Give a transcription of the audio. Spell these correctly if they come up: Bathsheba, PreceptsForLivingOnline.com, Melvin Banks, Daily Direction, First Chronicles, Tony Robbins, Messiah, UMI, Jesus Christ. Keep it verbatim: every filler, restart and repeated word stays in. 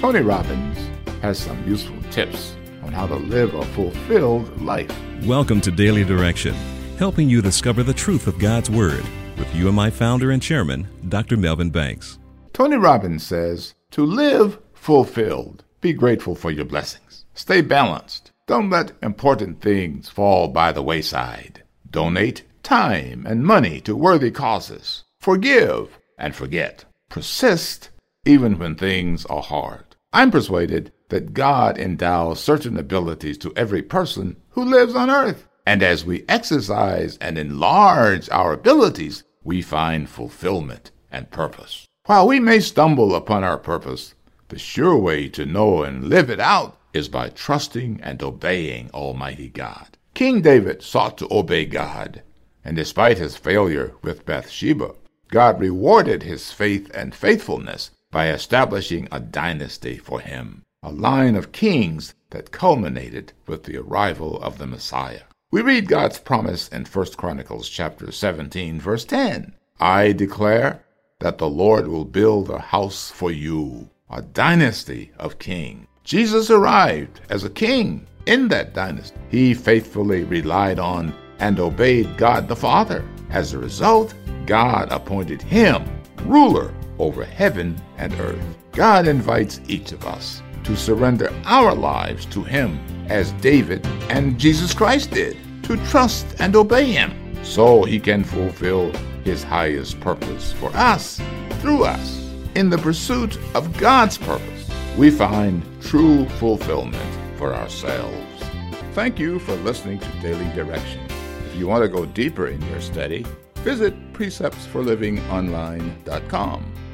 Tony Robbins has some useful tips on how to live a fulfilled life. Welcome to Daily Direction, helping you discover the truth of God's Word with U M I founder and chairman, Doctor Melvin Banks. Tony Robbins says, to live fulfilled, be grateful for your blessings. Stay balanced. Don't let important things fall by the wayside. Donate time and money to worthy causes. Forgive and forget. Persist even when things are hard. I'm persuaded that God endows certain abilities to every person who lives on earth. And as we exercise and enlarge our abilities, we find fulfillment and purpose. While we may stumble upon our purpose, the sure way to know and live it out is by trusting and obeying Almighty God. King David sought to obey God, and despite his failure with Bathsheba, God rewarded his faith and faithfulness by establishing a dynasty for him, a line of kings that culminated with the arrival of the Messiah. We read God's promise in First Chronicles chapter seventeen, verse ten. I declare that the Lord will build a house for you, a dynasty of kings. Jesus arrived as a king in that dynasty. He faithfully relied on and obeyed God the Father. As a result, God appointed him ruler over heaven and earth. God invites each of us to surrender our lives to him as David and Jesus Christ did, to trust and obey him so he can fulfill his highest purpose for us, through us. In the pursuit of God's purpose, we find true fulfillment for ourselves. Thank you for listening to Daily Direction. If you want to go deeper in your study, visit Precepts For Living Online dot com.